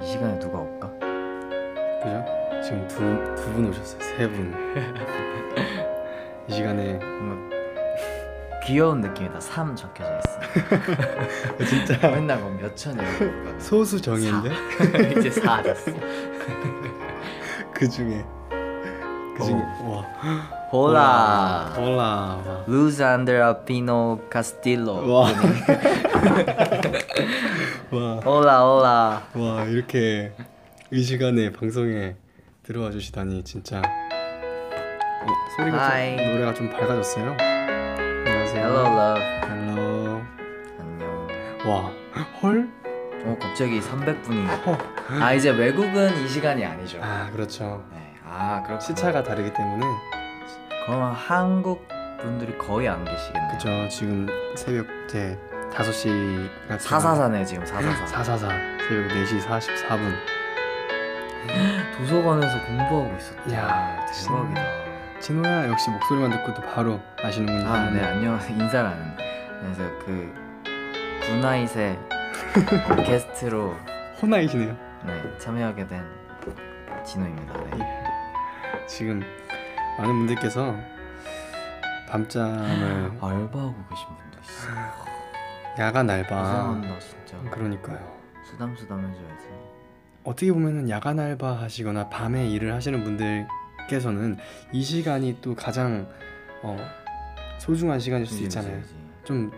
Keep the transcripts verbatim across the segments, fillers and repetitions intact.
이 시간에 누가 올까? 그죠? 지금 두, 두 분 오셨어요. 세 분. 이 시간에 뭔가 귀여운 느낌이다. 삼 적혀져 있어. 진짜 맨날 뭐 몇 천이야. 소수 정의인데? 이제 사 됐어. 그 중에 그 중에 와. Hola. Hola. Luz Andera Pino Castillo. 와. 와. Hola, hola. 와, 이렇게 이 시간에 방송에 들어와 주시다니 진짜. 어, 소리가 Hi. 좀 노래가 좀 밝아졌어요. Hello, love. Hello. 안녕. 와, 헐? 어, 갑자기 삼백 분이. 아, 이제 외국은 이 시간이 아니죠. 아, 그렇죠. 네, 아, 그렇죠. 시차가 다르기 때문에. 그럼 한국 분들이 거의 안 계시겠네요. 그렇죠. 지금 새벽 제 다섯 시. 사사사네 지금 사사사. 사사사. 새벽 네 시 사십사 분. 도서관에서 공부하고 있었대. 야, 대박이다. 진호야 역시 목소리만 듣고 또 바로 아시는군요. 아, 네, 안녕하세요. 인사를 안 했는데. 그래서 그 구나잇의 게스트로 호나잇이네요. 네, 참여하게 된 진호입니다. 네. 지금 많은 분들께서 밤잠을 알바하고 계신 분도 있어요. 야간 알바. 고생한다 진짜. 그러니까요. 수담수담해줘야지. 어떻게 보면은 야간 알바 하시거나 밤에 일을 하시는 분들 께서는 이 시간이 또 가장 어, 소중한 시간일 수 있잖아요. 좀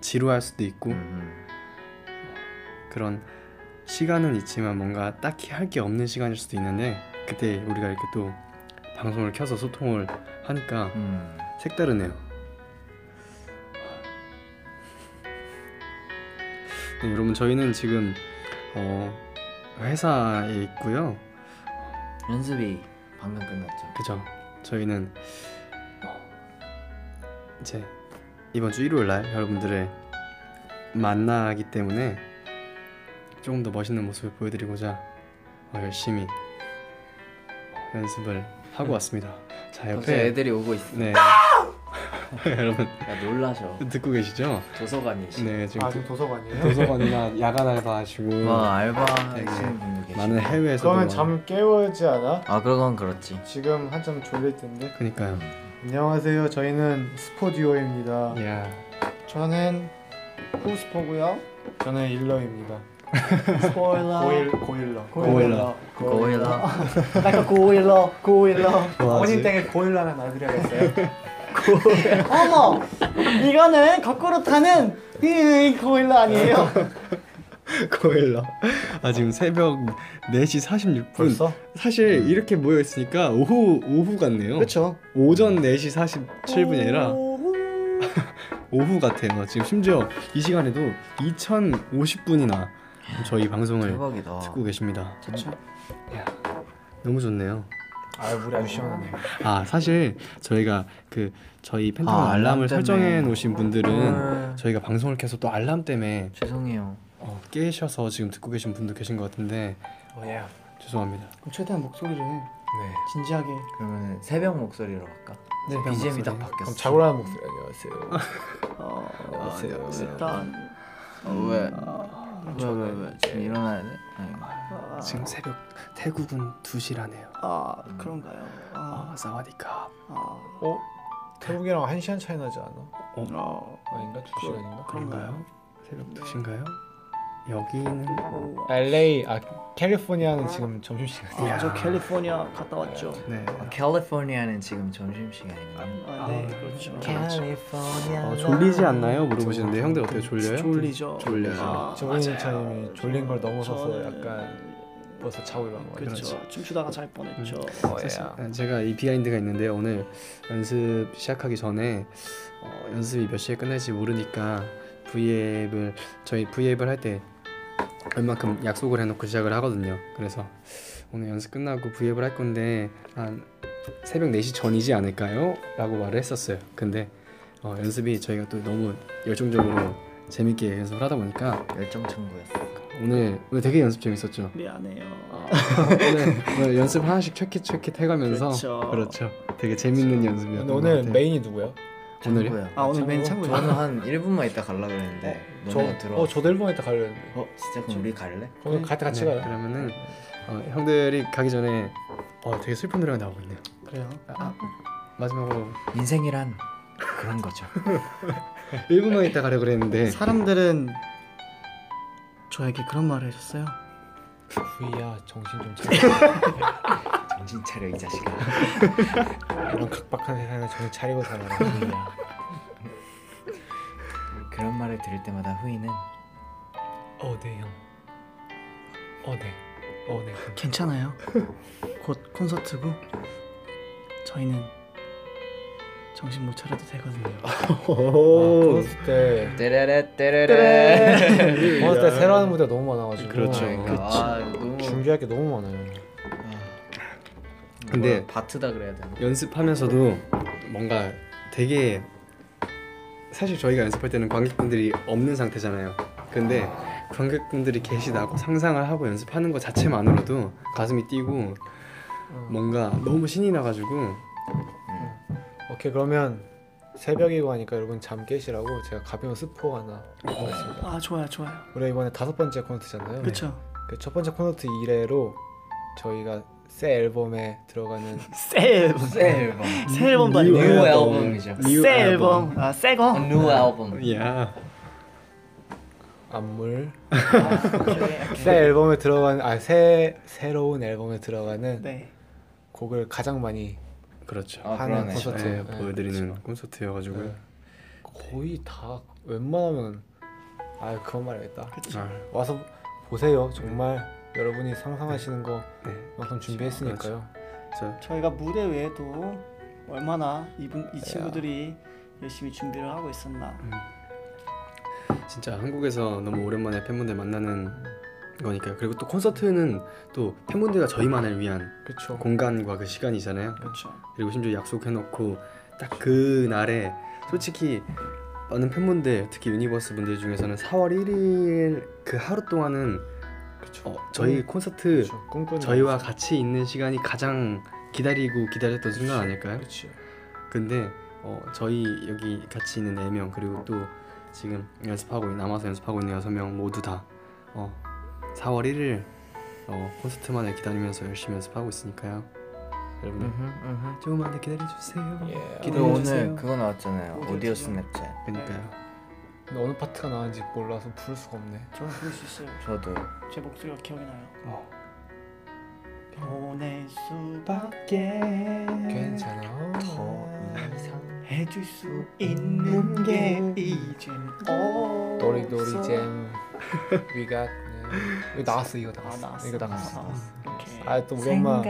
지루할 수도 있고 음. 그런 시간은 있지만 뭔가 딱히 할 게 없는 시간일 수도 있는데 그때 우리가 이렇게 또 방송을 켜서 소통을 하니까 음. 색다르네요. 네, 여러분 저희는 지금 어, 회사에 있고요. 연습이 방금 끝났죠. 그죠. 저희는 이제 이번 주 일요일 날 여러분들을 만나기 때문에 조금 더 멋있는 모습을 보여드리고자 열심히 연습을 하고 왔습니다. 자, 옆에 애들이 오고 있어요. 네. 여러분 야, 놀라셔. 듣고 계시죠? 도서관이시죠? 네, 지금 아, 지금 도서관이에요? 도서관이나 야간 알바하시고 와, 알바하시는 분들 계시고 많은 해외에서 그러면 잠 깨워야지 않아? 아, 그건 그렇지. 지금 한참 졸릴 텐데. 그니까요. 안녕하세요, 저희는 스포듀오입니다. 이야. 저는 후스포고요. 저는 일러입니다. 고일러 고일러 고일러 고일러 내가 고일러 고일러 어머님 댁에 고일러 하나 놔드려야겠어요. 어머! 이거는 거꾸로 타는 고일러 아니에요? 고일러. 아, 지금 새벽 네 시 사십육 분. 벌써? 사실 음. 이렇게 모여있으니까 오후, 오후 같네요. 그렇죠. 오전 네 시 사십칠 분이 아니라 오후, 오후 같아요. 지금 심지어 이 시간에도 이천오십 분이나 저희 방송을 대박이다. 듣고 계십니다. 좋죠? 이야, 너무 좋네요. 아, 물이 아주 시원하네요. 아, 사실 저희가 그 저희 펜타곤 아, 알람을 알람 설정해 놓으신 분들은 저희가 방송을 켜서 또 알람 때문에 죄송해요. 어, 깨셔서 지금 듣고 계신 분도 계신 것 같은데. 어, 예. 죄송합니다. 그럼 최대한 목소리를 네. 진지하게. 그러면 새벽 목소리로 할까? 네. 비지엠이 딱 바뀌었어. 그럼 자고라는 목소리. 안녕하세요. 어, 안녕하세요. 안녕하세요. 일단 어, 왜? 아, 왜, 왜, 왜, 왜? 지금 일어나야 돼? 아니, 아, 지금 새벽 태국은 두 시라네요. 아, 음. 그런가요? 아, 사와디카. 아, 어? 태국이랑 한 시간 차이 나지 않아? 어? 어. 아닌가? 두 시간인가? 그런가요? 새벽 두 시인가요? 여기는 엘에이, 아, 캘리포니아는 지금 점심시간이에요. 아, 저 캘리포니아 갔다 왔죠. 네. 아, 캘리포니아는 지금 점심시간이에요. 아, 네, 그렇죠. 캘리포니아. 어, 졸리지 않나요? 물어보시는데 형들 어때요? 졸려요? 졸리죠. 졸려요. 정은이처럼 졸린 걸 넘어서서 약간 벌써 자고 일어난 거예요. 그렇죠. 춤추다가 잘 뻔했죠. 음. 어, 제가 이 비하인드가 있는데요. 오늘 연습 시작하기 전에 어, 연습이 몇 시에 끝날지 모르니까 V앱을 저희 V앱을 할 때 얼마큼 약속을 해놓고 시작을 하거든요. 그래서 오늘 연습 끝나고 V앱을 할 건데 한 새벽 네 시 전이지 않을까요? 라고 말을 했었어요. 근데 어, 연습이 저희가 또 너무 열정적으로 재밌게 연습을 하다 보니까 열정 천국이었어요. 오늘 오늘 되게 연습 재밌었죠? 미안해요. 어, 오늘, 오늘 연습 하나씩 채킷 채킷 해가면서 그렇죠. 그렇죠. 되게 재밌는 그렇죠. 연습이었던 오늘 것 같아요. 메인이 누구야? 오늘이요? 아 오늘 메인 창구요? 저는 한 일 분만 있다 가려고 그랬는데 어, 너네가 들어와. 어 저도 일 분만 있다 가려고 했는데. 어 진짜 그럼 우리 갈래? 오늘 갈 때 같이 가요. 그러면은 어, 형들이 가기 전에 어 되게 슬픈 노래가 나오고 있네요. 그래요? 아, 아, 마지막으로 인생이란 그런 거죠. 일 분만 있다 가려고 그랬는데 사람들은 저에게 그런 말을 해줬어요. 후이야 정신 좀 차려. 정신 차려 이 자식아. 이런 각박한 세상에 정신 차리고 살아라 후이야. 그런 말을 들을 때마다 후이는 어 네 형 어 네 어 네 괜찮아요. 곧 콘서트고 저희는 정신 못 차려도 되거든요. 오 때 때레레 때레레 콘서트 때 새로 하는 무대 너무 많아가지고 그렇죠. 아, 너무... 준비할 게 너무 많아요. 근데 바트다 그래야 되나? 연습하면서도 뭔가 되게 사실 저희가 연습할 때는 관객분들이 없는 상태잖아요. 근데 관객분들이 계시다고 상상을 하고 연습하는 것 자체만으로도 가슴이 뛰고 뭔가 너무 신이 나가지고. 오케이 그러면 새벽이고 하니까 여러분 잠 깨시라고 제가 가벼운 스포 하나 하겠습니다. 아 좋아요 좋아요. 우리 이번에 다섯 번째 콘서트잖아요. 그렇죠. 그 첫 번째 콘서트 이래로 저희가 새 앨범에 들어가는 새 앨범 새 앨범 새 앨범도 아니고 뉴 앨범이죠. 새 앨범 아 새거 뉴 앨범 야 안물 새 앨범에 들어가는 아 새 새로운 앨범에 들어가는 네. 곡을 가장 많이 그렇죠 하는 아, 콘서트 네, 네, 보여드리는 그렇죠. 콘서트여가지고요. 네. 거의 다 웬만하면 아 그만 말해야겠다. 그렇죠. 아. 와서 보세요 정말. 네. 여러분이 상상하시는 거 네. 만큼 준비했으니까요. 그렇죠. 저희가 무대 외에도 얼마나 이분 이 친구들이 열심히 준비를 하고 있었나. 음. 진짜 한국에서 너무 오랜만에 팬분들 만나는 거니까요. 그리고 또 콘서트는 또 팬분들과 저희만을 위한 그쵸. 공간과 그 시간이잖아요. 그쵸. 그리고 심지어 약속해놓고 딱 그 날에 솔직히 많은 팬분들 특히 유니버스 분들 중에서는 사월 일일 그 하루 동안은 어, 저희 콘서트 그쵸, 저희와 거지. 같이 있는 시간이 가장 기다리고 기다렸던 그치, 순간 아닐까요? 그치. 근데 어, 저희 여기 같이 있는 네 명 그리고 또 지금 연습하고 남아서 연습하고 있는 여섯 명 모두 다 어, 사월 일일 어, 콘서트만을 기다리면서 열심히 연습하고 있으니까요. 여러분 조금만 더 기다려주세요. 예, 기다려주세요. 오늘 그거 나왔잖아요. 오디오 스냅챗. 그러니까요. 근데 어느 파트가 나왔는지 몰라서 부를 수가 없네. 저는 부를 수 있어요. 저도 제 목소리가 기억이 나요. 어. 보낼 수밖에 괜찮아 더 이상 해줄 수 있는 게 이젠 도리도리잼 위가 이거 나왔어 이거 나왔어, 아, 나왔어. 이거 나왔어, 나왔어. 아 또 우리 엄마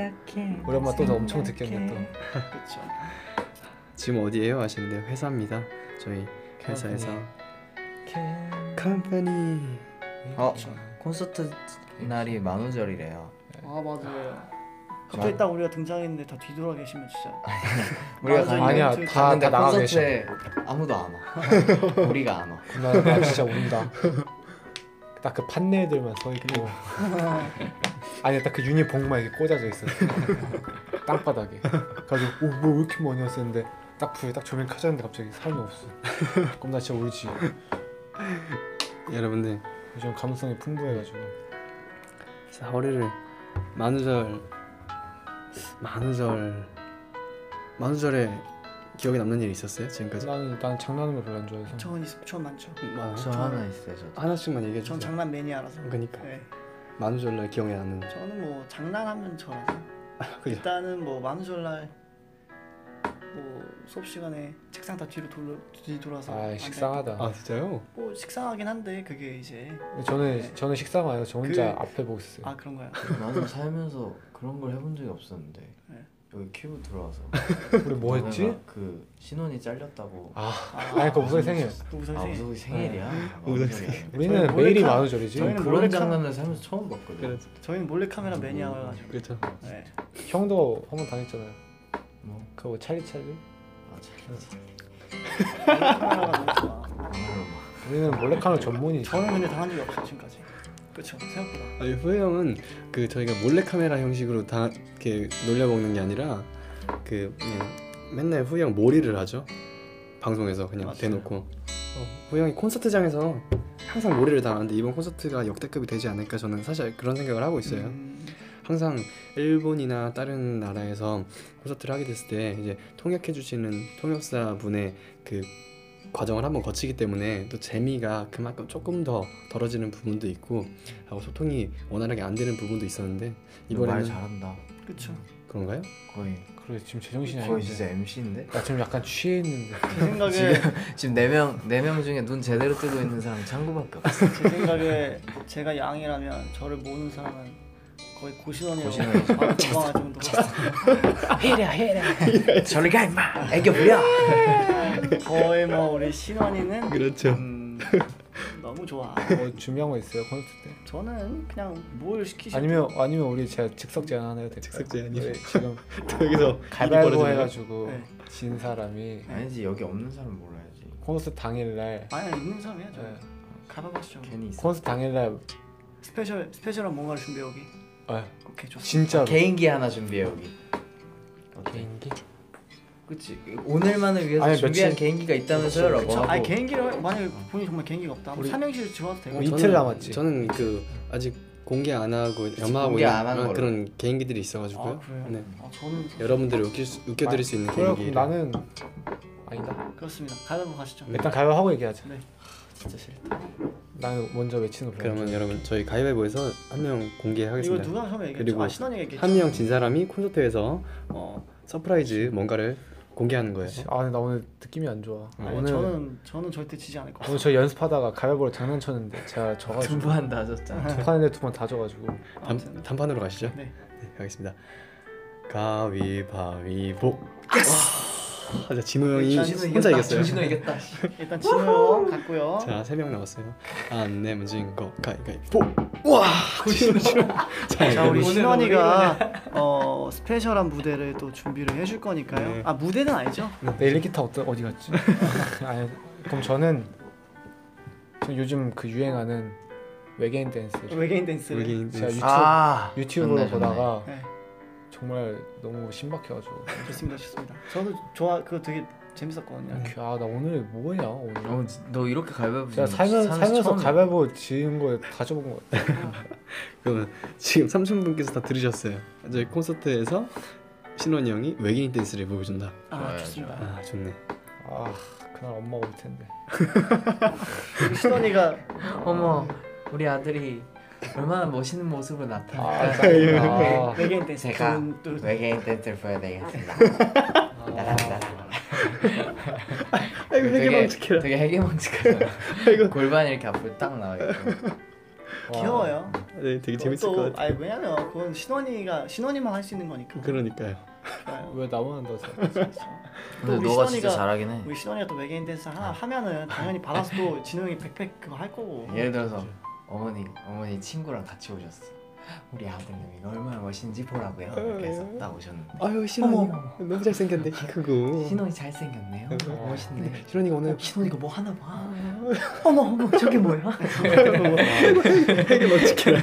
우리 엄마 또 엄청 듣겠네 또. 그렇죠. 지금 어디에요? 아시는데 회사입니다. 저희 회사에서 컴퍼니. 어 콘서트 날이 만우절이래요. 아 맞아요. 갑자기 딱 우리가 등장했는데 다 뒤돌아 계시면 진짜. 우리가 아니야 다 다 나가 계셔. 아무도 안 와. 우리가 안 와. 나, 나 진짜 온다. 딱 그 판넬들만 서 있고. 아니야 딱 그 유니폼만 이렇게 꽂아져 있었어. 땅바닥에. 그래서 오 뭐 왜 이렇게 많이 왔었는데 딱 불에 딱 조명 켜졌는데 갑자기 사람이 없어. 그럼 나 진짜 울지. 여러분들 요즘 감성이 풍부해가지고 사월 일일 만우절 만우절 만우절에 기억에 남는 일이 있었어요? 지금까지? 나는, 나는 장난하는 걸 별로 안 좋아해서. 저는 전 많죠. 마, 저 하나 있어요. 저도. 하나씩만 얘기해 주세요. 전 장난 매니아라서. 그러니까 네. 만우절날 기억에 남는 저는 뭐 장난하면 저라서 일단은 뭐 만우절날 뭐 수업 시간에 책상 다 뒤로 돌 뒤돌아서. 아 식상하다. 아 진짜요? 뭐 식상하긴 한데 그게 이제. 저는 네. 저는 식상 아니고 저 혼자 그... 앞에 보고 있어요. 아 그런 거야. 나는 살면서 그런 걸 해본 적이 없었는데 네. 여기 큐브 들어와서. 우리 뭐 했지? 그 신원이 잘렸다고. 아, 아, 아니 그 우석이 생일. 우석이 아, 생일. 생일이야. 우석이 생일. 우리는 매일이 만우절이지. 저희는 그런 장난을 살면서 처음 봤거든. 그래. 저희는 몰래 카메라 음, 매니아가지고. 그렇죠. 네. 형도 한번 당했잖아요. 뭐 그거 차리차리? 아 차리차리. 우리는 몰래카메라 전문이지. 저는 근데 당한 적이 없어 지금까지. 그렇죠. 생각보다. 아니, 후회 형은 그 저희가 몰래 카메라 형식으로 다 이렇게 놀려먹는 게 아니라 그 맨날 후회 형 몰이를 하죠. 방송에서 그냥 맞아요. 대놓고 어, 후회 형이 콘서트장에서 항상 몰이를 당하는데 이번 콘서트가 역대급이 되지 않을까 저는 사실 그런 생각을 하고 있어요. 음. 항상 일본이나 다른 나라에서 콘서트를 하게 됐을 때 이제 통역해 주시는 통역사 분의 그 과정을 한번 거치기 때문에 또 재미가 그만큼 조금 더 덜어지는 부분도 있고 하고 소통이 원활하게 안 되는 부분도 있었는데 이번에는 말 잘한다. 그렇죠. 그런가요? 거의. 그래 지금 제정신이 아닌데. 거의 진짜 엠시인데? 나 지금 약간 취해 있는데. 제 생각에 지금, 지금 네 명 네 명 중에 눈 제대로 뜨고 있는 사람 창구밖에 없어. 제 생각에 제가 양이라면 저를 모는 사람은 거의 고시원이라고 바로 도망할 정도로 해라 해라 저리 가 임마 애교 부려 거의 뭐 우리 신원이는 그렇죠. 음, 너무 좋아. 뭐 준비한 거 있어요 콘서트 때? 저는 그냥 뭘 시키시죠. 아니면 아니면 우리 제가 즉석 제안 하나 해도 될까요? 즉석 제안이요? 네, 지금 여기서 가위바위보 해가지고 네. 진 사람이 아니지 여기 없는 사람 몰라야지 콘서트 당일날 아니 있는 사람 해야죠. 네. 가봐보시죠. 괜히 있어. 콘서트 당일날 스페셜 스페셜한 뭔가를 준비해오기. 아, 오케이 좋습니다. 진짜로. 개인기 하나 준비해 여기. 어때? 개인기? 그렇지. 오늘만을 위해서 아니, 준비한 며칠... 개인기가 있다면서요, 여러분. 아니 개인기를 만약에 본인 정말 개인기가 없다. 우리... 삼행시를 지어도 되고. 어, 이틀 저는, 남았지. 저는 그 아직 공개 안 하고 연마하고 공개 안 하는 그런 걸로. 개인기들이 있어가지고요. 아, 네. 아, 저는 여러분들을 웃길 수, 웃겨드릴 수 있는 그래, 개인기. 나는 아니다. 그렇습니다. 가위바위보 가시죠. 일단 가위바위보하고 얘기하자. 네. 진짜 싫다. 나는 먼저 외치는 거. 그러면 여러분 저희 가위바위보에서 한 명 공개하겠습니다. 이거 누가 처음에 얘기했죠? 아, 신원이 얘기했죠. 한 명 진 사람이 콘서트에서 어 서프라이즈 뭔가를 공개하는 거예요. 아, 근데 나 오늘 느낌이 안 좋아. 아니, 오늘 저는 저는 절대 지지 않을 것 같아요. 오늘 저 연습하다가 가위바위보를 장난쳤는데 제가 져가지고 두 번 다 졌잖아. 두 판인데 두 번 다 져가지고. 단, 단판으로 가시죠. 네. 네, 가겠습니다. 가위바위보. 예스! 아, 자, 진호 형이 혼자 이겼어요. 진호 이겼다. 일단 진호 형 갔고요. 자, 세 명 남았어요. 안 내면 진거 가위바위보. 와! 진호. 자, 자, 우리 신원이가 어, 스페셜한 무대를 또 준비를 해줄 거니까요. 네. 아, 무대는 아니죠? 네, 내일 기타 어디 갔지? 아니, 그럼 저는 저 요즘 그 유행하는 외계인 댄스. 외계인 댄스. 외계인 댄스. 유튜브, 아, 유튜브로 보다가. 네. 정말 너무 신박해가지고 좋습니다 좋습니다. 저도 좋아 그거 되게 재밌었거든요. 아 나 오늘 뭐야 오늘 어, 너 이렇게 가위바위보 제가 살면, 살면서 가위바위보 지은 거에 다 져본 것 같아요. 그러면 지금 삼촌분께서 다 들으셨어요. 저희 콘서트에서 신원이 형이 외계인 댄스를 보여준다. 아 좋습니다. 아 좋네. 아 그날 엄마가 올 텐데. 신원이가 어머 우리 아들이 얼마나 멋있는 모습을 나타낼까. 외계인 댄스 제가 외계인 댄스를 보여드리겠습니다. 나란다. 아이고 해괴망측해라. 되게 해괴망측하잖아. 골반 이렇게 앞으로 딱 나와요. 귀여워요. 네, 되게 재밌을 것 같아요. 아니 왜냐면 그건 신원이가 신원이만 할 수 있는 거니까. 그러니까요. 왜 나만 한다고 생각했어? 근데 너가 진짜 잘하긴 해. 우리 신원이가 또 외계인 댄스 하나 하면은 당연히 받아서 또 진웅이 백팩 그거 할 거고. 예를 들어서. 어머니, 어머니 친구랑 같이 오셨어. 우리 아드님이 얼마나 멋있는지 보라고요. 이렇게 해서 딱 오셨는데. 아유 신원이 너무 잘생겼네. 그거. 신원이 잘생겼네요. 어, 멋있네. 신원이가 오늘 어, 신원이가 뭐 하나 봐. 어머 어머 저게 뭐야? 되게 멋지게.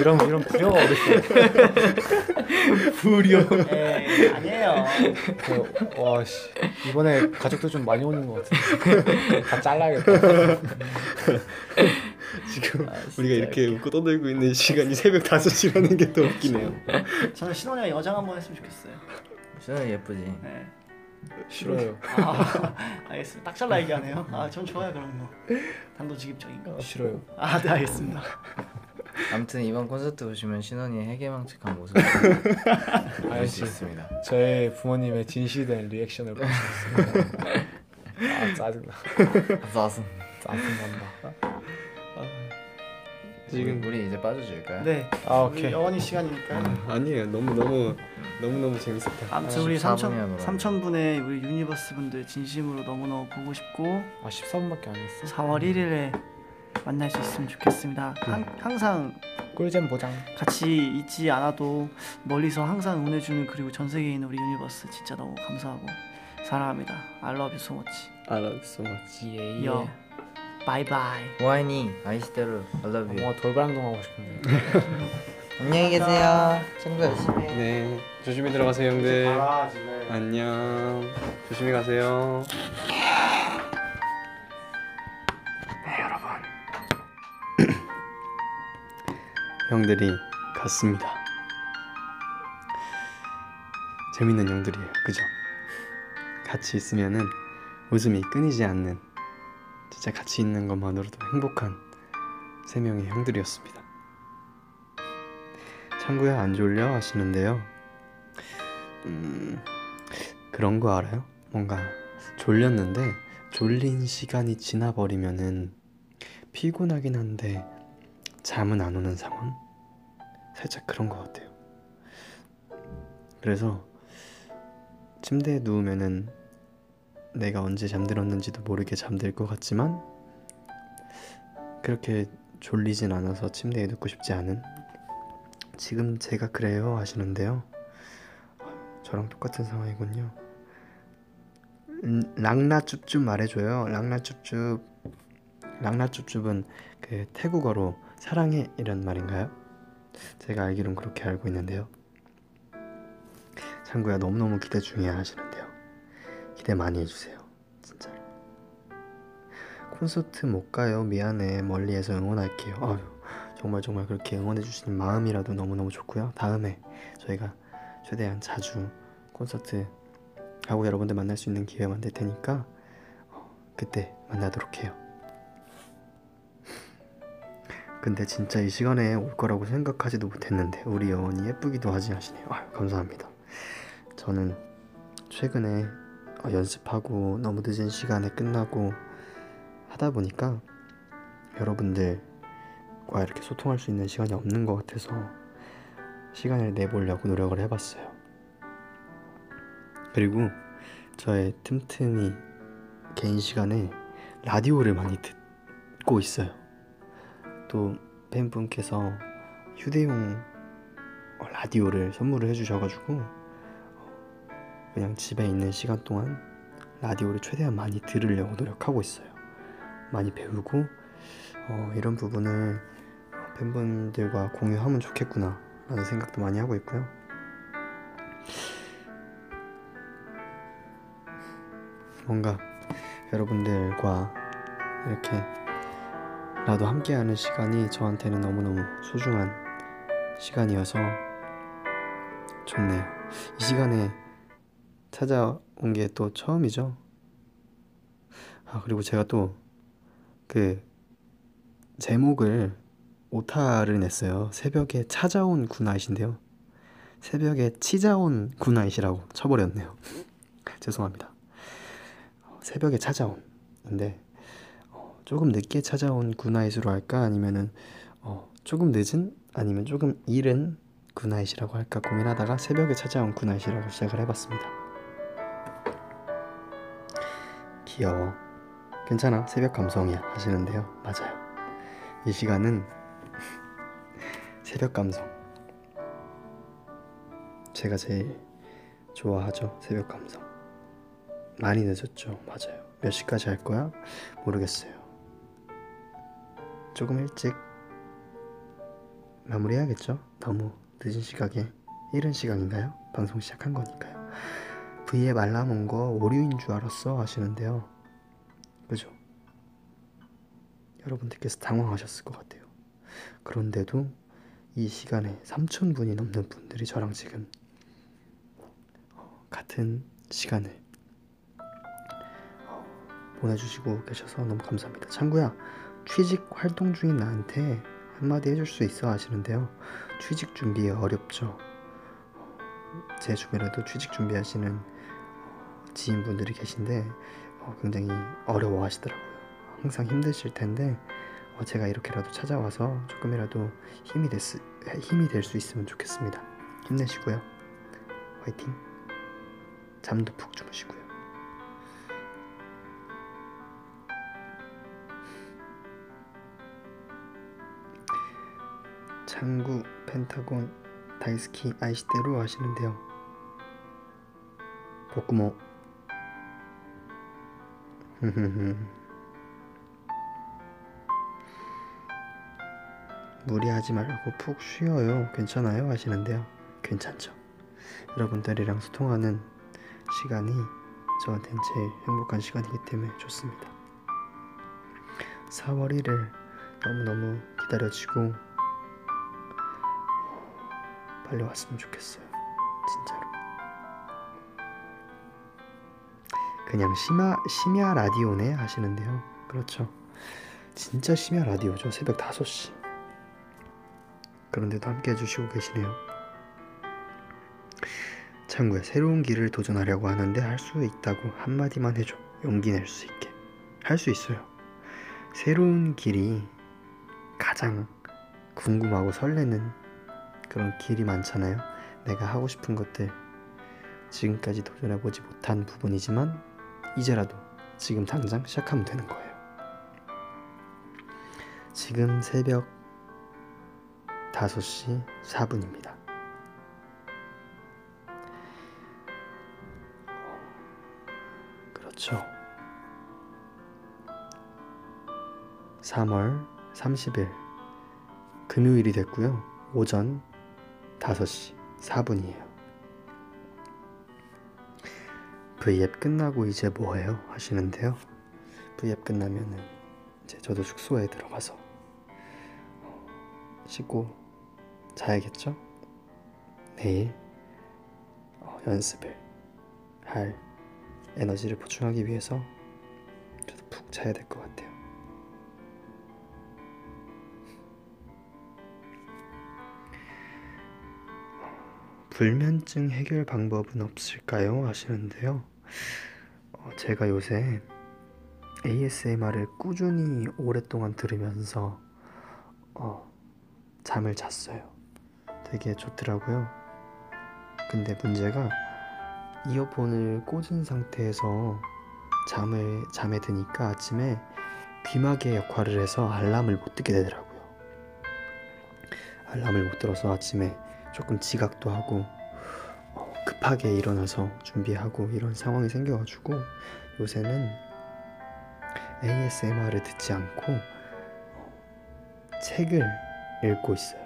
이런 이런 부려가 어딨어. 부려. 에이, 아니에요. 어, 와 씨. 이번에 가족들 좀 많이 오는 것 같은데. 다 잘라야겠다. 지금 아, 우리가 이렇게 웃겨. 웃고 떠들고 있는 시간이 새벽 다섯 시라는 게 더 웃기네요. 저는 신원이가 여장 한번 했으면 좋겠어요. 신원이 예쁘지? 네. 싫어요. 아, 알겠습니다. 딱 잘라 얘기하네요. 아, 전 좋아요 그런 거. 단도직입적인 거. 싫어요. 아, 네 알겠습니다. 아무튼 이번 콘서트 보시면 신원이의 해괴망측한 모습을 알 수 있습니다. 저의 부모님의 진실된 리액션을 볼 수 있습니다. 아, 짜증나. 짜증. 짜증난다. 지금 우리 이제 빠져줄까요? 네. 아 오케이. 여원이 시간이니까. 음, 아니에요. 너무 너무 너무 너무 재밌었다. 아무튼 우리 삼천 삼천분의 우리 유니버스 분들 진심으로 너무 너무 보고 싶고. 아 십사 분밖에 안 했어. 사월 일일에 만날 수 있으면 좋겠습니다. 음. 한, 항상 꿀잼 보장. 같이 있지 않아도 멀리서 항상 응원해주는 그리고 전 세계에 있는 우리 유니버스 진짜 너무 감사하고 사랑합니다. I love you so much. I love you so much. 예. 예. 바이바이. 여원이 아이스테로 I love you. 어, 돌발행동하고 싶은데. 안녕히 계세요. 친구 열심히. 네, 조심히 들어가세요 형들. 가라, 안녕. 조심히 가세요. 네 여러분. 형들이 갔습니다. 재밌는 형들이에요, 그죠? 같이 있으면은 웃음이 끊이지 않는, 진짜 같이 있는 것만으로도 행복한 세 명의 형들이었습니다. 창구야 안 졸려? 하시는데요. 음, 그런 거 알아요? 뭔가 졸렸는데 졸린 시간이 지나버리면은 피곤하긴 한데 잠은 안 오는 상황? 살짝 그런 거 같아요. 그래서 침대에 누우면은 내가 언제 잠들었는지도 모르게 잠들 것 같지만 그렇게 졸리진 않아서 침대에 눕고 싶지 않은, 지금 제가 그래요 하시는데요. 저랑 똑같은 상황이군요. 랑라쭝쭝 말해줘요. 랑라쭝쭝. 랑라쭝쭝은 그 태국어로 사랑해 이런 말인가요? 제가 알기론 그렇게 알고 있는데요. 창구야 너무너무 기대 중이야 하시는데요. 기대 많이 해주세요 진짜로. 콘서트 못 가요 미안해, 멀리에서 응원할게요. 아유, 정말 정말 그렇게 응원해주시는 마음이라도 너무너무 좋고요. 다음에 저희가 최대한 자주 콘서트 하고 여러분들 만날 수 있는 기회 만들 테니까 그때 만나도록 해요. 근데 진짜 이 시간에 올 거라고 생각하지도 못했는데 우리 여원이 예쁘기도 하지 하시네요. 아유, 감사합니다. 저는 최근에 연습하고 너무 늦은 시간에 끝나고 하다 보니까 여러분들 와 이렇게 소통할 수 있는 시간이 없는 것 같아서 시간을 내보려고 노력을 해봤어요. 그리고 저의 틈틈이 개인 시간에 라디오를 많이 듣고 있어요. 또 팬분께서 휴대용 라디오를 선물을 해주셔가지고 그냥 집에 있는 시간 동안 라디오를 최대한 많이 들으려고 노력하고 있어요. 많이 배우고 어, 이런 부분을 팬분들과 공유하면 좋겠구나 라는 생각도 많이 하고 있고요. 뭔가 여러분들과 이렇게 라도 함께하는 시간이 저한테는 너무너무 소중한 시간이어서 좋네요. 이 시간에 찾아온 게 또 처음이죠. 아, 그리고 제가 또 그 제목을 오타를 냈어요. 새벽에 찾아온 굿나잇인데요. 새벽에 치자온 굿나잇이라고 쳐버렸네요. 죄송합니다. 새벽에 찾아온인데 어, 조금 늦게 찾아온 굿나잇으로 할까? 아니면은 어, 조금 늦은? 아니면 조금 이른 굿나잇이라고 할까 고민하다가 새벽에 찾아온 굿나잇이라고 시작을 해봤습니다. 귀여워. 괜찮아. 새벽 감성이야. 하시는데요. 맞아요. 이 시간은 새벽 감성. 제가 제일 좋아하죠, 새벽 감성. 많이 늦었죠. 맞아요. 몇 시까지 할 거야? 모르겠어요. 조금 일찍 마무리해야겠죠? 너무 늦은 시각에. 이른 시간인가요? 방송 시작한 거니까요. V앱 알람 온 거 오류인 줄 알았어 하시는데요. 그죠? 여러분들께서 당황하셨을 것 같아요. 그런데도 이 시간에 삼천 분이 넘는 분들이 저랑 지금 같은 시간을 보내주시고 계셔서 너무 감사합니다. 창구야, 취직 활동 중인 나한테 한마디 해줄 수 있어 하시는데요. 취직 준비 어렵죠. 제 주변에도 취직 준비하시는 지인분들이 계신데 굉장히 어려워 하시더라고요. 항상 힘드실 텐데 어, 제가 이렇게라도 찾아와서 조금이라도 힘이, 힘이 될 수 있으면 좋겠습니다. 힘내시고요. 화이팅. 잠도 푹 주무시고요. 창구 펜타곤 다이스키 아이시대로 하시는데요. 복구모. 무리하지 말고 푹 쉬어요. 괜찮아요? 하시는데요. 괜찮죠. 여러분들이랑 소통하는 시간이 저한테는 제일 행복한 시간이기 때문에 좋습니다. 사월 일일 너무너무 기다려지고 빨리 왔으면 좋겠어요. 진짜로. 그냥 심야, 심야 라디오네 하시는데요. 그렇죠. 진짜 심야 라디오죠. 새벽 다섯 시. 그런데도 함께 해주시고 계시네요. 참고에 새로운 길을 도전하려고 하는데 할 수 있다고 한마디만 해줘. 용기 낼 수 있게. 할 수 있어요. 새로운 길이 가장 궁금하고 설레는 그런 길이 많잖아요. 내가 하고 싶은 것들, 지금까지 도전해보지 못한 부분이지만 이제라도 지금 당장 시작하면 되는 거예요. 지금 새벽 다섯 시 사 분입니다. 그렇죠. 삼월 삼십일 금요일이 됐고요. 오전 다섯 시 사 분이에요. V앱 끝나고 이제 뭐해요? 하시는데요. V앱 끝나면은 이제 저도 숙소에 들어가서 씻고 자야겠죠? 내일 어, 연습을 할 에너지를 보충하기 위해서 저도 푹 자야 될 것 같아요. 불면증 해결 방법은 없을까요? 하시는데요. 어, 제가 요새 에이에스엠알을 꾸준히 오랫동안 들으면서 어, 잠을 잤어요. 되게 좋더라고요. 근데 문제가 이어폰을 꽂은 상태에서 잠을, 잠에 드니까 아침에 귀마개 역할을 해서 알람을 못 듣게 되더라고요. 알람을 못 들어서 아침에 조금 지각도 하고 어, 급하게 일어나서 준비하고 이런 상황이 생겨가지고 요새는 에이에스엠알을 듣지 않고 어, 책을 읽고 있어요.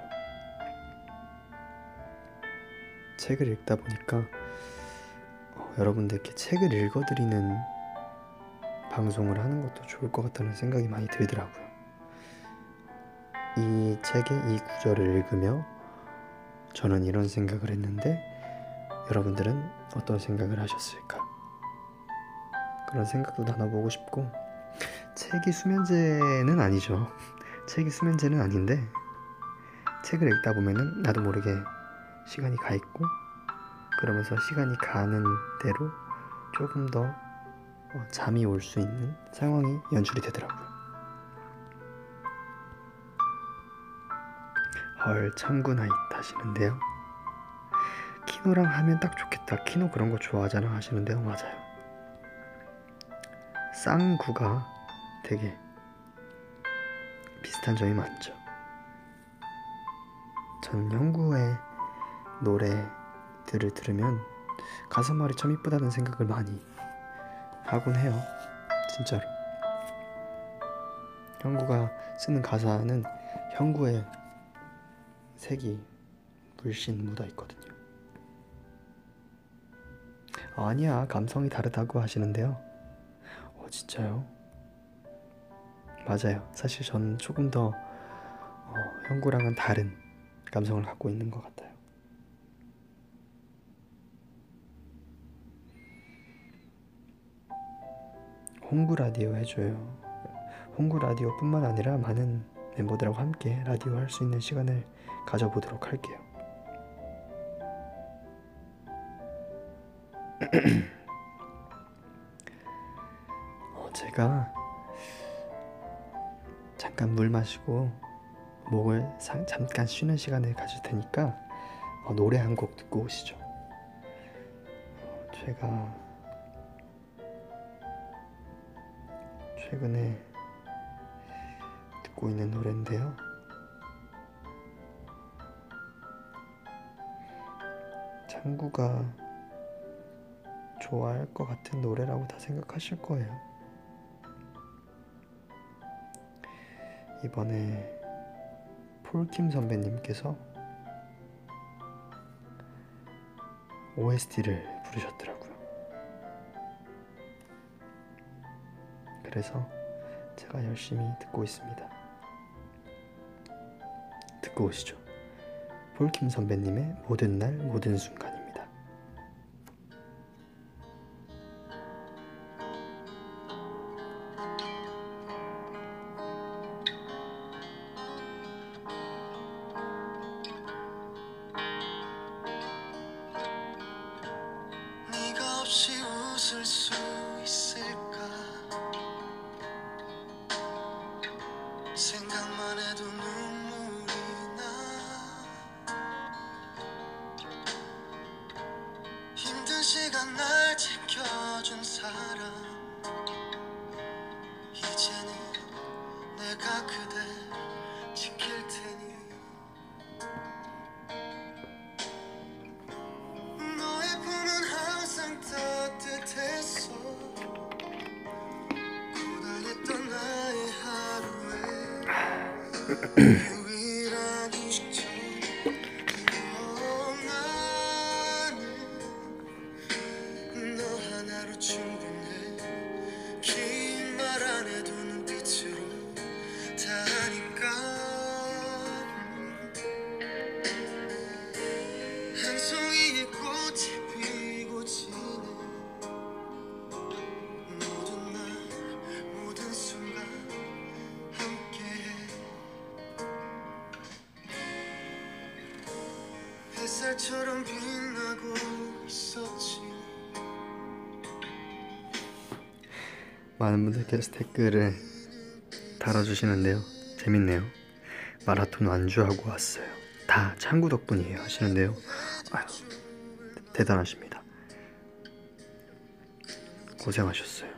책을 읽다 보니까 어, 여러분들께 책을 읽어드리는 방송을 하는 것도 좋을 것 같다는 생각이 많이 들더라고요. 이 책의 이 구절을 읽으며 저는 이런 생각을 했는데 여러분들은 어떤 생각을 하셨을까? 그런 생각도 나눠보고 싶고, 책이 수면제는 아니죠. 책이 수면제는 아닌데 책을 읽다 보면은 나도 모르게 시간이 가 있고, 그러면서 시간이 가는 대로 조금 더 잠이 올 수 있는 상황이 연출이 되더라고요. 헐, 창구나잇 하시는데요. 키노랑 하면 딱 좋겠다. 키노 그런 거 좋아하잖아 하시는데요. 맞아요. 쌍구가 되게 비슷한 점이 많죠. 저는 형구의 노래들을 들으면 가사말이 참 이쁘다는 생각을 많이 하곤 해요. 진짜로. 형구가 쓰는 가사는 형구의 색이 물씬 묻어있거든요. 아니야, 감성이 다르다고 하시는데요. 어, 진짜요? 맞아요. 사실 저는 조금 더 어, 형구랑은 다른 감성을 갖고 있는 것 같아요. 홍구 라디오 해줘요. 홍구 라디오뿐만 아니라 많은 멤버들하고 함께 라디오 할 수 있는 시간을 가져보도록 할게요. 어, 제가 잠깐 물 마시고 목을 상, 잠깐 쉬는 시간을 가질 테니까 어, 노래 한 곡 듣고 오시죠. 어, 제가 최근에 듣고 있는 노래인데요. 창구가 좋아할 것 같은 노래라고 다 생각하실 거예요. 이번에 폴킴 선배님께서 오에스티를 부르셨더라고요. 그래서 제가 열심히 듣고 있습니다. 듣고 오시죠. 폴킴 선배님의 모든 날 모든 순간입니다. 햇살처럼 빛나고 있었지. 많은 분들께서 댓글을 달아주시는데요, 재밌네요. 마라톤 완주하고 왔어요. 다 창구 덕분이에요 하시는데요. 아유, 대단하십니다. 고생하셨어요.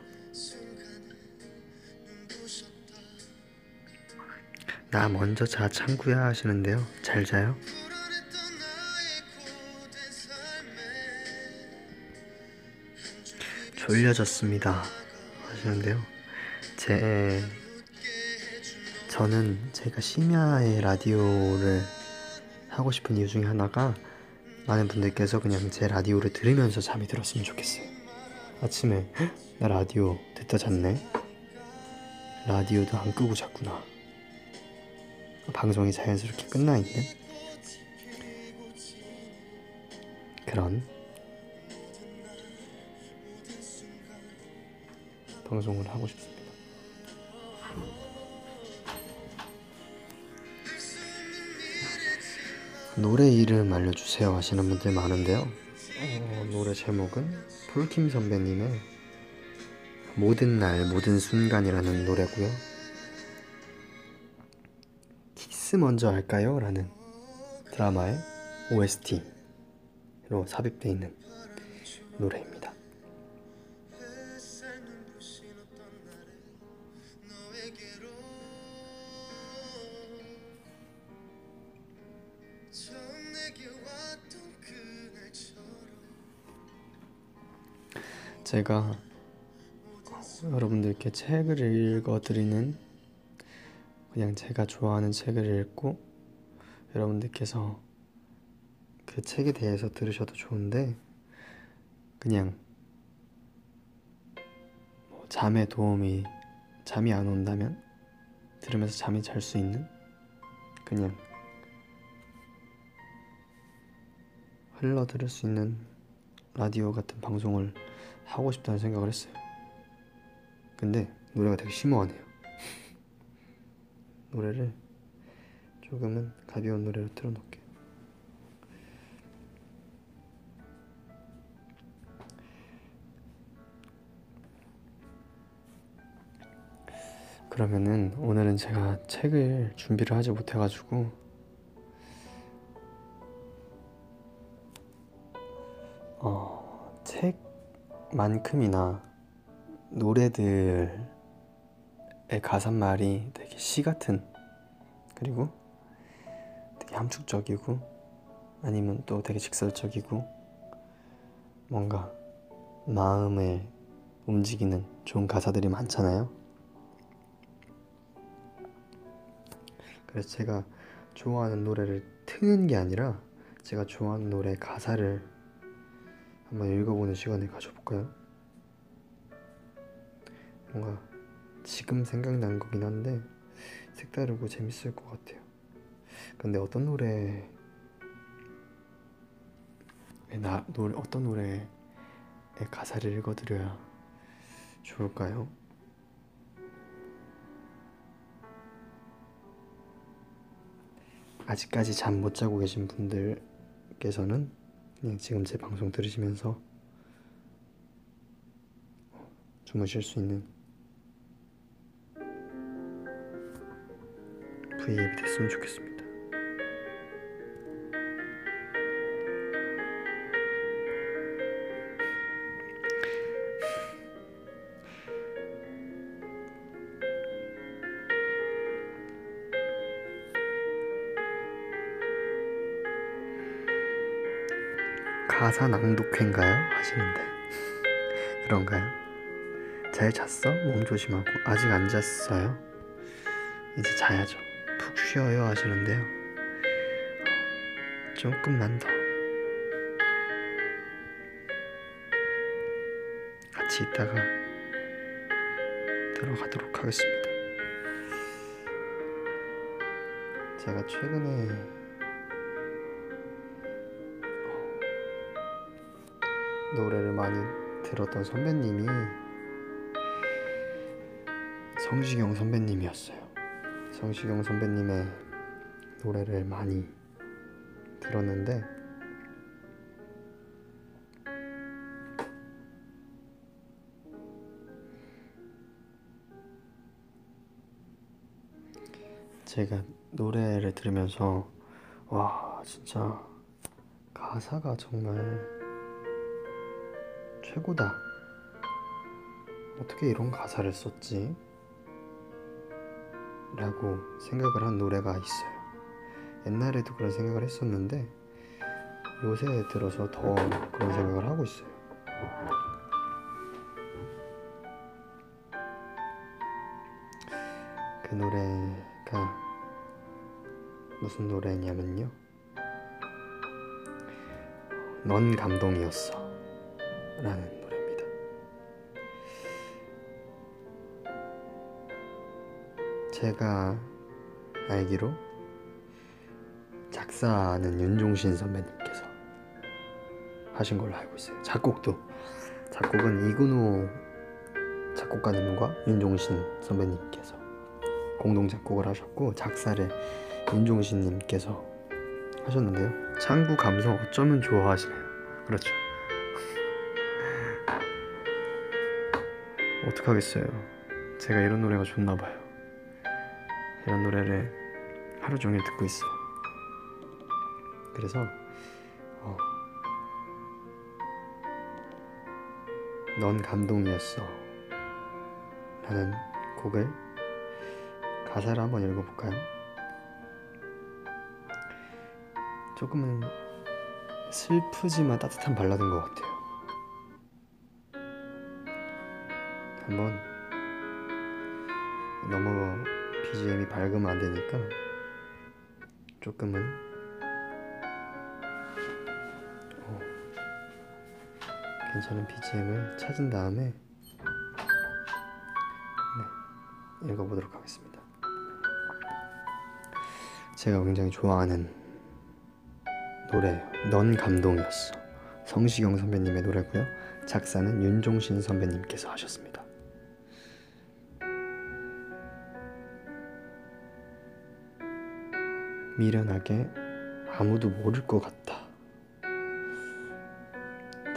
나 먼저 자 창구야 하시는데요. 잘 자요. 졸려졌습니다 하시는데요. 제 저는 제가 심야에 라디오를 하고 싶은 이유 중에 하나가 많은 분들께서 그냥 제 라디오를 들으면서 잠이 들었으면 좋겠어요. 아침에 헉, 나 라디오 듣다 잤네, 라디오도 안 끄고 잤구나, 방송이 자연스럽게 끝나있네, 그런 방송을 하고 싶습니다. 노래 이름 알려주세요 하시는 분들 많은데요. 어, 노래 제목은 폴킴 선배님의 모든 날 모든 순간이라는 노래고요. 키스 먼저 할까요? 라는 드라마의 오에스티로 삽입되어 있는 노래입니다. 제가 여러분들께 책을 읽어드리는, 그냥 제가 좋아하는 책을 읽고 여러분들께서 그 책에 대해서 들으셔도 좋은데, 그냥 뭐 잠에 도움이, 잠이 안 온다면 들으면서 잠이 잘 수 있는, 그냥 흘러 들을 수 있는 라디오 같은 방송을 하고 싶다는 생각을 했어요. 근데 노래가 되게 심오하네요. 노래를 조금은 가벼운 노래로 틀어놓을게요. 그러면은 오늘은 제가 책을 준비를 하지 못해가지고 어... 책 만큼이나 노래들의 가사말이 되게 시 같은, 그리고 되게 함축적이고 아니면 또 되게 직설적이고 뭔가 마음을 움직이는 좋은 가사들이 많잖아요. 그래서 제가 좋아하는 노래를 트는 게 아니라 제가 좋아하는 노래 가사를 한번 읽어보는 시간을 가져볼까요? 뭔가 지금 생각난 거긴 한데 색다르고 재밌을 것 같아요. 근데 어떤 노래 나 노래 어떤 노래의 가사를 읽어드려야 좋을까요? 아직까지 잠 못 자고 계신 분들께서는 그냥 지금 제 방송 들으시면서 주무실 수 있는 V앱이 됐으면 좋겠습니다. 가사 낭독회인가요? 하시는데 그런가요? 잘 잤어? 몸 조심하고. 아직 안 잤어요? 이제 자야죠. 푹 쉬어요 하시는데요, 조금만 더 같이 있다가 들어가도록 하겠습니다. 제가 최근에 노래를 많이 들었던 선배님이 성시경 선배님이었어요. 성시경 선배님의 노래를 많이 들었는데 제가 노래를 들으면서 와, 진짜 가사가 정말 최고다. 어떻게 이런 가사를 썼지? 라고 생각을 한 노래가 있어요. 옛날에도 그런 생각을 했었는데 요새 들어서 더 그런 생각을 하고 있어요. 그 노래가 무슨 노래냐면요, 넌 감동이었어 라는 노래입니다. 제가 알기로 작사는 윤종신 선배님께서 하신 걸로 알고 있어요. 작곡도 작곡은 이근호 작곡가님과 윤종신 선배님께서 공동 작곡을 하셨고 작사를 윤종신님께서 하셨는데요. 창구 감성 어쩌면 좋아하시네요. 그렇죠. 어떡하겠어요. 제가 이런 노래가 좋나봐요. 이런 노래를 하루종일 듣고 있어요. 그래서 어, 넌 감동이었어 라는 곡을 가사를 한번 읽어볼까요? 조금은 슬프지만 따뜻한 발라드인 것 같아요. 한번 너무 비지엠이 밝으면 안 되니까 조금은 어, 괜찮은 비지엠을 찾은 다음에 네, 읽어보도록 하겠습니다. 제가 굉장히 좋아하는 노래예요. 넌 감동이었어. 성시경 선배님의 노래고요. 작사는 윤종신 선배님께서 하셨습니다. 미련하게 아무도 모를 것 같다.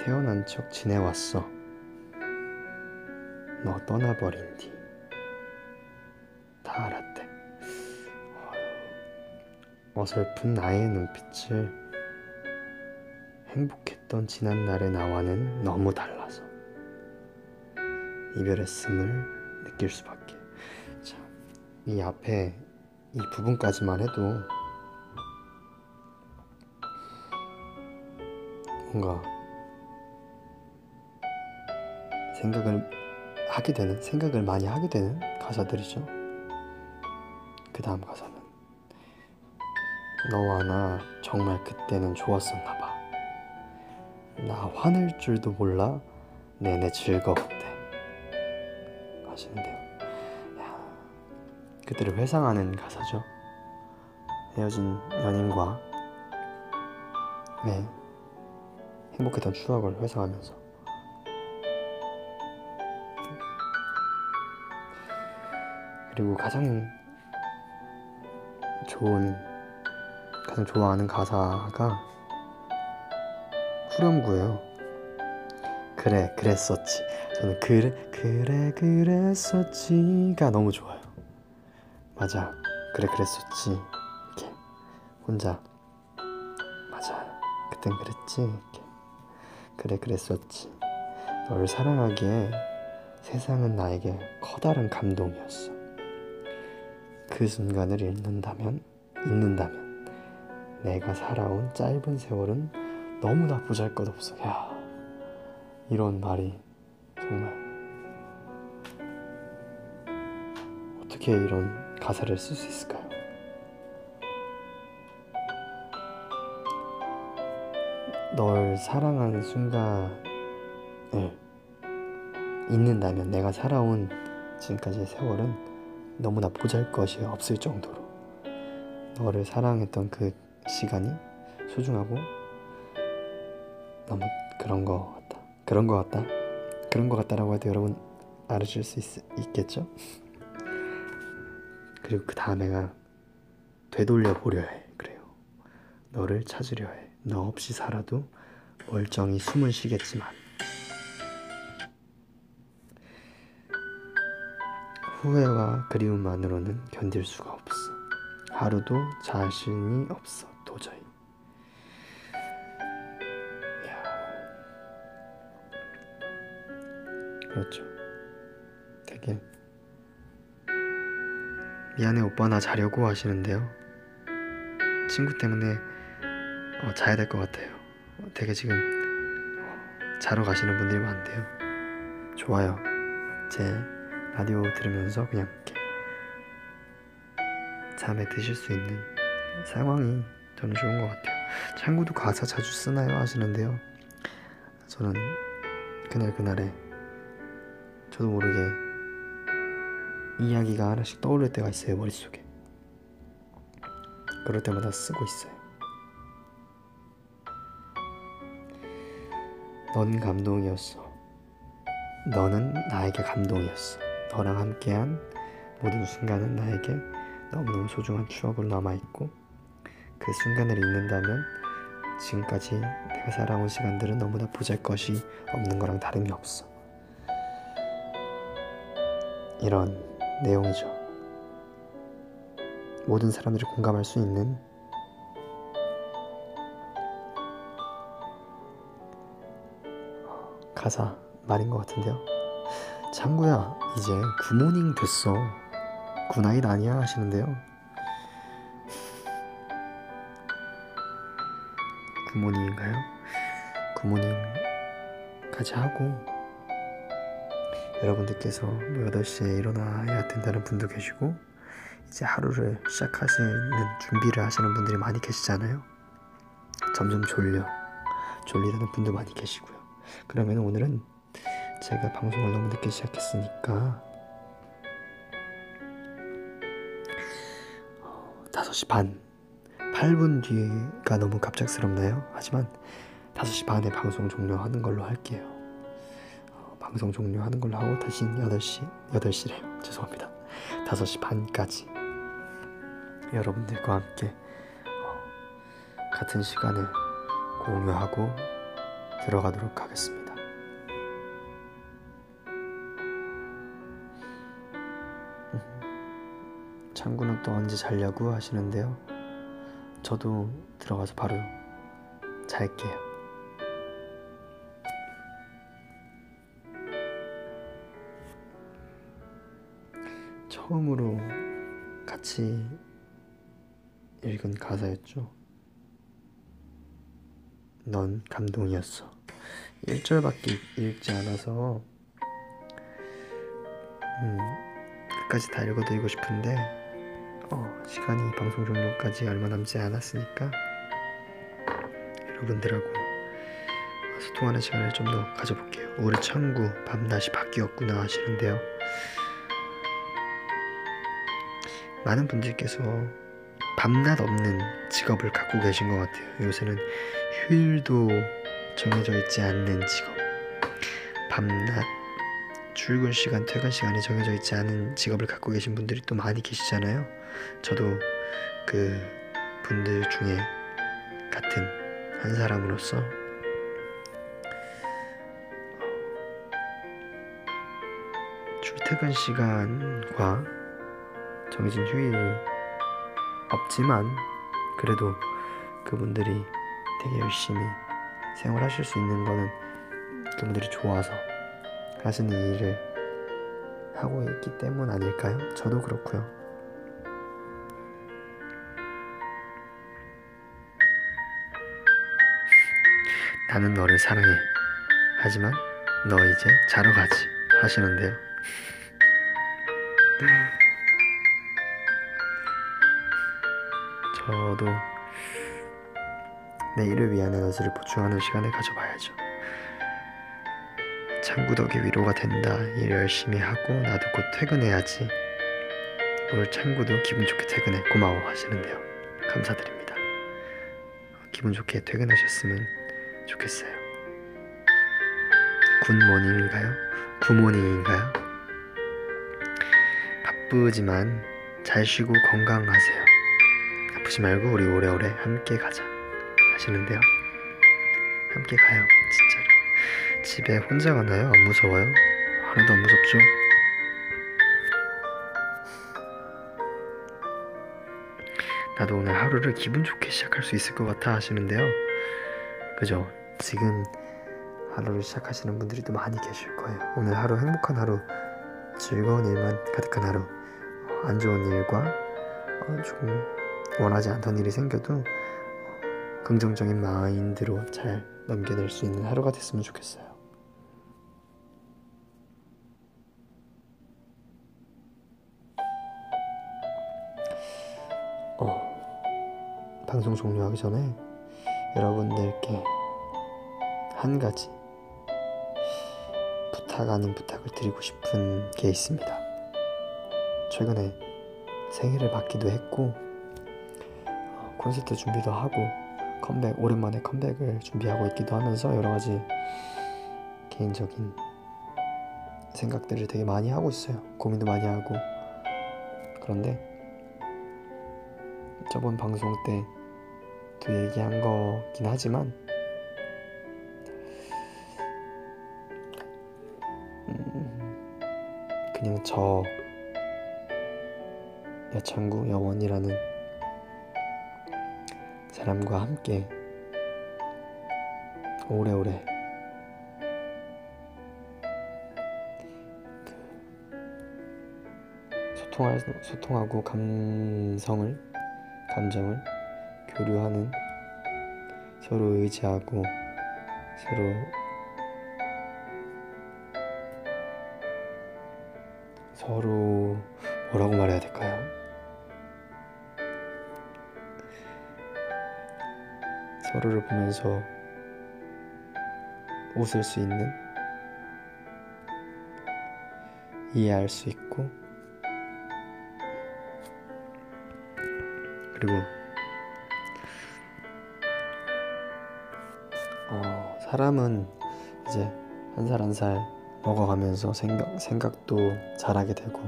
태어난 척 지내왔어. 너 떠나버린 뒤 다 알았대. 어설픈 나의 눈빛을 행복했던 지난날의 나와는 너무 달라서 이별했음을 느낄 수밖에. 자, 이 앞에 이 부분까지만 해도 뭔가 생각을 하게 되는, 생각을 많이 하게 되는 가사들이죠. 그 다음 가사는 너와 나 정말 그때는 좋았었나봐. 나 화낼 줄도 몰라 내내 즐거웠대 하시는데요. 야, 그들을 회상하는 가사죠. 헤어진 연인과 네, 행복했던 추억을 회상하면서. 그리고 가장 좋은, 가장 좋아하는 가사가 후렴구예요. 그래 그랬었지. 저는 그래 그래 그랬었지가 너무 좋아요. 맞아 그래 그랬었지 이렇게 혼자 맞아 그땐 그랬지 이렇게 그래 그랬었지. 널 사랑하기에 세상은 나에게 커다란 감동이었어. 그 순간을 잊는다면 잊는다면 내가 살아온 짧은 세월은 너무나 보잘것없어. 야, 이런 말이 정말 어떻게 이런 가사를 쓸 수 있을까요? 널 사랑하는 순간을 잊는다면 내가 살아온 지금까지의 세월은 너무나 보잘것이 없을 정도로 너를 사랑했던 그 시간이 소중하고 너무 그런 거 같다. 그런 거 같다. 그런 거 같다라고 해도 여러분 알아줄 수 있, 있겠죠? 그리고 그 다음에가 되돌려 보려 해. 그래요. 너를 찾으려 해. 너 없이 살아도 멀쩡히 숨을 쉬겠지만 후회와 그리움만으로는 견딜 수가 없어. 하루도 자신이 없어. 도저히. 그렇죠. 되게 미안해 오빠 나 자려고 하시는데요. 친구 때문에 어, 자야 될 것 같아요. 되게 지금 어, 자러 가시는 분들이 많은데요. 좋아요. 제 라디오 들으면서 그냥 이렇게 잠에 드실 수 있는 상황이 저는 좋은 것 같아요. 창구도 가사 자주 쓰나요? 하시는데요. 저는 그날 그날에 저도 모르게 이야기가 하나씩 떠오를 때가 있어요. 머릿속에. 그럴 때마다 쓰고 있어요. 넌 감동이었어. 너는 나에게 감동이었어. 너랑 함께한 모든 순간은 나에게 너무너무 소중한 추억으로 남아있고 그 순간을 잊는다면 지금까지 내가 살아온 시간들은 너무나 보잘것이 없는 거랑 다름이 없어. 이런 내용이죠. 모든 사람들이 공감할 수 있는 가사 말인 것 같은데요. 창구야 이제 굿모닝 됐어. 굿나잇 아니야 하시는데요. 굿모닝인가요? 굿모닝까지 하고 여러분들께서 뭐 여덟 시에 일어나야 된다는 분도 계시고 이제 하루를 시작하시는 준비를 하시는 분들이 많이 계시잖아요. 점점 졸려 졸리다는 분도 많이 계시고요. 그러면 오늘은 제가 방송을 너무 늦게 시작했으니까 다섯 시 반 팔 분 뒤가 너무 갑작스럽나요? 하지만 다섯 시 반에 방송 종료하는 걸로 할게요. 방송 종료하는 걸로 하고 다시 여덟 시, 여덟 시래요. 죄송합니다. 다섯 시 반까지 여러분들과 함께 같은 시간을 공유하고 들어가도록 하겠습니다. 창구는 또 언제 자려고 하시는데요. 저도 들어가서 바로 잘게요. 처음으로 같이 읽은 가사였죠. 넌 감동이었어. 일 절밖에 읽지 않아서 음, 끝까지 다 읽어드리고 싶은데 어, 시간이 방송 종료까지 얼마 남지 않았으니까 여러분들하고 소통하는 시간을 좀 더 가져볼게요. 올해 천구 밤낮이 바뀌었구나 하시는데요, 많은 분들께서 밤낮 없는 직업을 갖고 계신 것 같아요. 요새는 휴일도 정해져 있지 않는 직업, 밤낮 출근 시간, 퇴근 시간이 정해져 있지 않은 직업을 갖고 계신 분들이 또 많이 계시잖아요. 저도 그 분들 중에 같은 한 사람으로서 출퇴근 시간과 정해진 휴일이 없지만 그래도 그분들이 되게 열심히 생활하실 수 있는 거는 그분들이 좋아서 하시는 일을 하고 있기 때문 아닐까요? 저도 그렇고요. 나는 너를 사랑해, 하지만 너 이제 자러 가지 하시는데요. 저도 내일을 위한 에너지를 보충하는 시간을 가져봐야죠. 창구덕이 위로가 된다. 일 열심히 하고 나도 곧 퇴근해야지. 오늘 창구도 기분 좋게 퇴근해. 고마워 하시는데요. 감사드립니다. 기분 좋게 퇴근하셨으면 좋겠어요. 굿모닝인가요? 굿모닝인가요? 바쁘지만 잘 쉬고 건강하세요. 아프지 말고 우리 오래오래 함께 가자 하시는데요. 함께 가요. 진짜로. 집에 혼자 가나요? 안 무서워요? 하나도 안 무섭죠? 나도 오늘 하루를 기분 좋게 시작할 수 있을 것 같아 하시는데요. 그죠? 지금 하루를 시작하시는 분들이 또 많이 계실 거예요. 오늘 하루 행복한 하루, 즐거운 일만 가득한 하루, 안 좋은 일과 조금 원하지 않던 일이 생겨도 긍정적인 마인드로 잘 넘겨낼 수 있는 하루가 됐으면 좋겠어요. 어, 방송 종료하기 전에 여러분들께 한 가지 부탁 아닌 부탁을 드리고 싶은 게 있습니다. 최근에 생일을 받기도 했고 콘서트 준비도 하고 컴백, 오랜만에 컴백을 준비하고 있기도 하면서 여러가지 개인적인 생각들을 되게 많이 하고 있어요. 고민도 많이 하고. 그런데 저번 방송 때도 얘기한 거긴 하지만 음, 그냥 저 여천구 여원이라는 사람과 함께 오래오래 소통하, 소통하고 감성을, 감정을 교류하는, 서로 의지하고 서로 서로 뭐라고 말해야 될까요? 서로를 보면서 웃을 수 있는, 이해할 수 있고, 그리고 어, 사람은 이제 한 살 한 살 먹어가면서 생각, 생각도 잘하게 되고,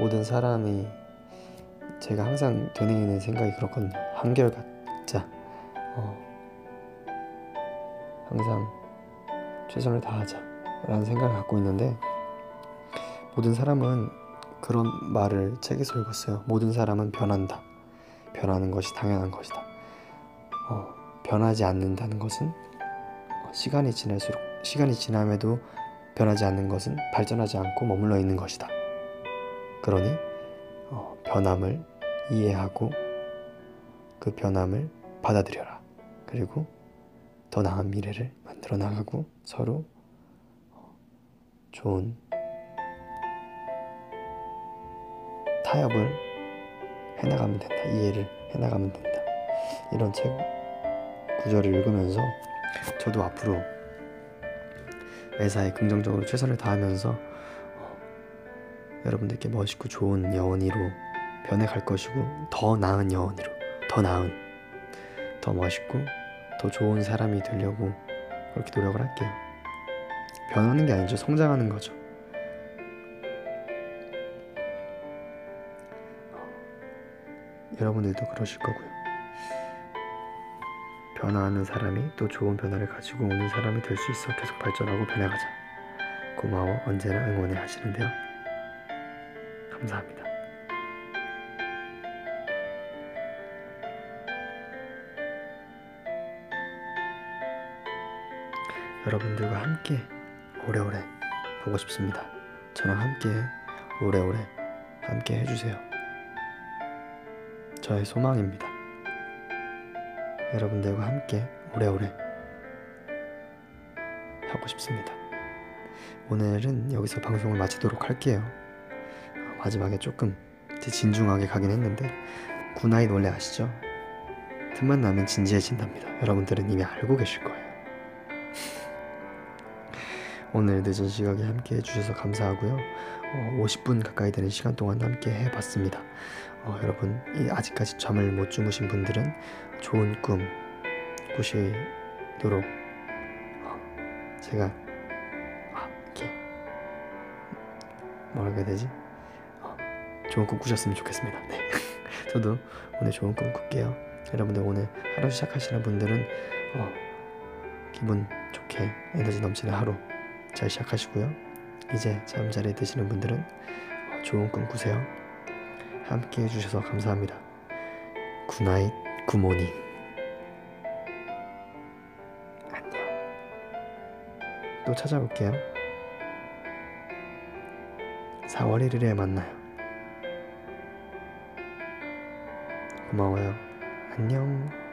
모든 사람이, 제가 항상 되뇌이는 생각이 그렇거든요. 한결같자. 어, 항상 최선을 다하자 라는 생각을 갖고 있는데, 모든 사람은 그런 말을 책에서 읽었어요. 모든 사람은 변한다. 변하는 것이 당연한 것이다. 어, 변하지 않는다는 것은 시간이 지날수록, 시간이 지남에도 변하지 않는 것은 발전하지 않고 머물러 있는 것이다. 그러니 어, 변함을 이해하고 그 변함을 받아들여라. 그리고 더 나은 미래를 만들어 나가고 서로 좋은 타협을 해나가면 된다, 이해를 해나가면 된다, 이런 책 구절을 읽으면서 저도 앞으로 매사에 긍정적으로 최선을 다하면서 어, 여러분들께 멋있고 좋은 여원이로 변해갈 것이고, 더 나은 여원이로, 더 나은, 더 멋있고 더 좋은 사람이 되려고 그렇게 노력을 할게요. 변하는 게 아니죠, 성장하는 거죠. 여러분들도 그러실 거고요. 변화하는 사람이 또 좋은 변화를 가지고 오는 사람이 될 수 있어 계속 발전하고 변해가자. 고마워, 언제나 응원해 하시는데요. 감사합니다. 여러분들과 함께 오래오래 보고 싶습니다. 저랑 함께 오래오래 함께 해주세요. 저의 소망입니다. 여러분들과 함께 오래오래 하고 싶습니다. 오늘은 여기서 방송을 마치도록 할게요. 마지막에 조금 진중하게 가긴 했는데, 굿나잇 원래 아시죠? 틈만 나면 진지해진답니다. 여러분들은 이미 알고 계실 거예요. 오늘 늦은 시각에 함께 해주셔서 감사하고요. 어, 오십 분 가까이 되는 시간 동안 함께 해봤습니다. 어, 여러분, 아직까지 잠을 못 주무신 분들은 좋은 꿈 꾸시도록 어, 제가 아, 이렇게 뭐라고 해야 되지? 어, 좋은 꿈 꾸셨으면 좋겠습니다. 네. 저도 오늘 좋은 꿈 꿀게요. 여러분들 오늘 하루 시작하시는 분들은 어, 기분 좋게 에너지 넘치는 하루 잘 시작하시고요. 이제 잠자리에 드시는 분들은 좋은 꿈 꾸세요. 함께 해주셔서 감사합니다. 굿나잇, 굿모닝. 안녕. 또 찾아올게요. 사월 일일에 만나요. 고마워요. 안녕.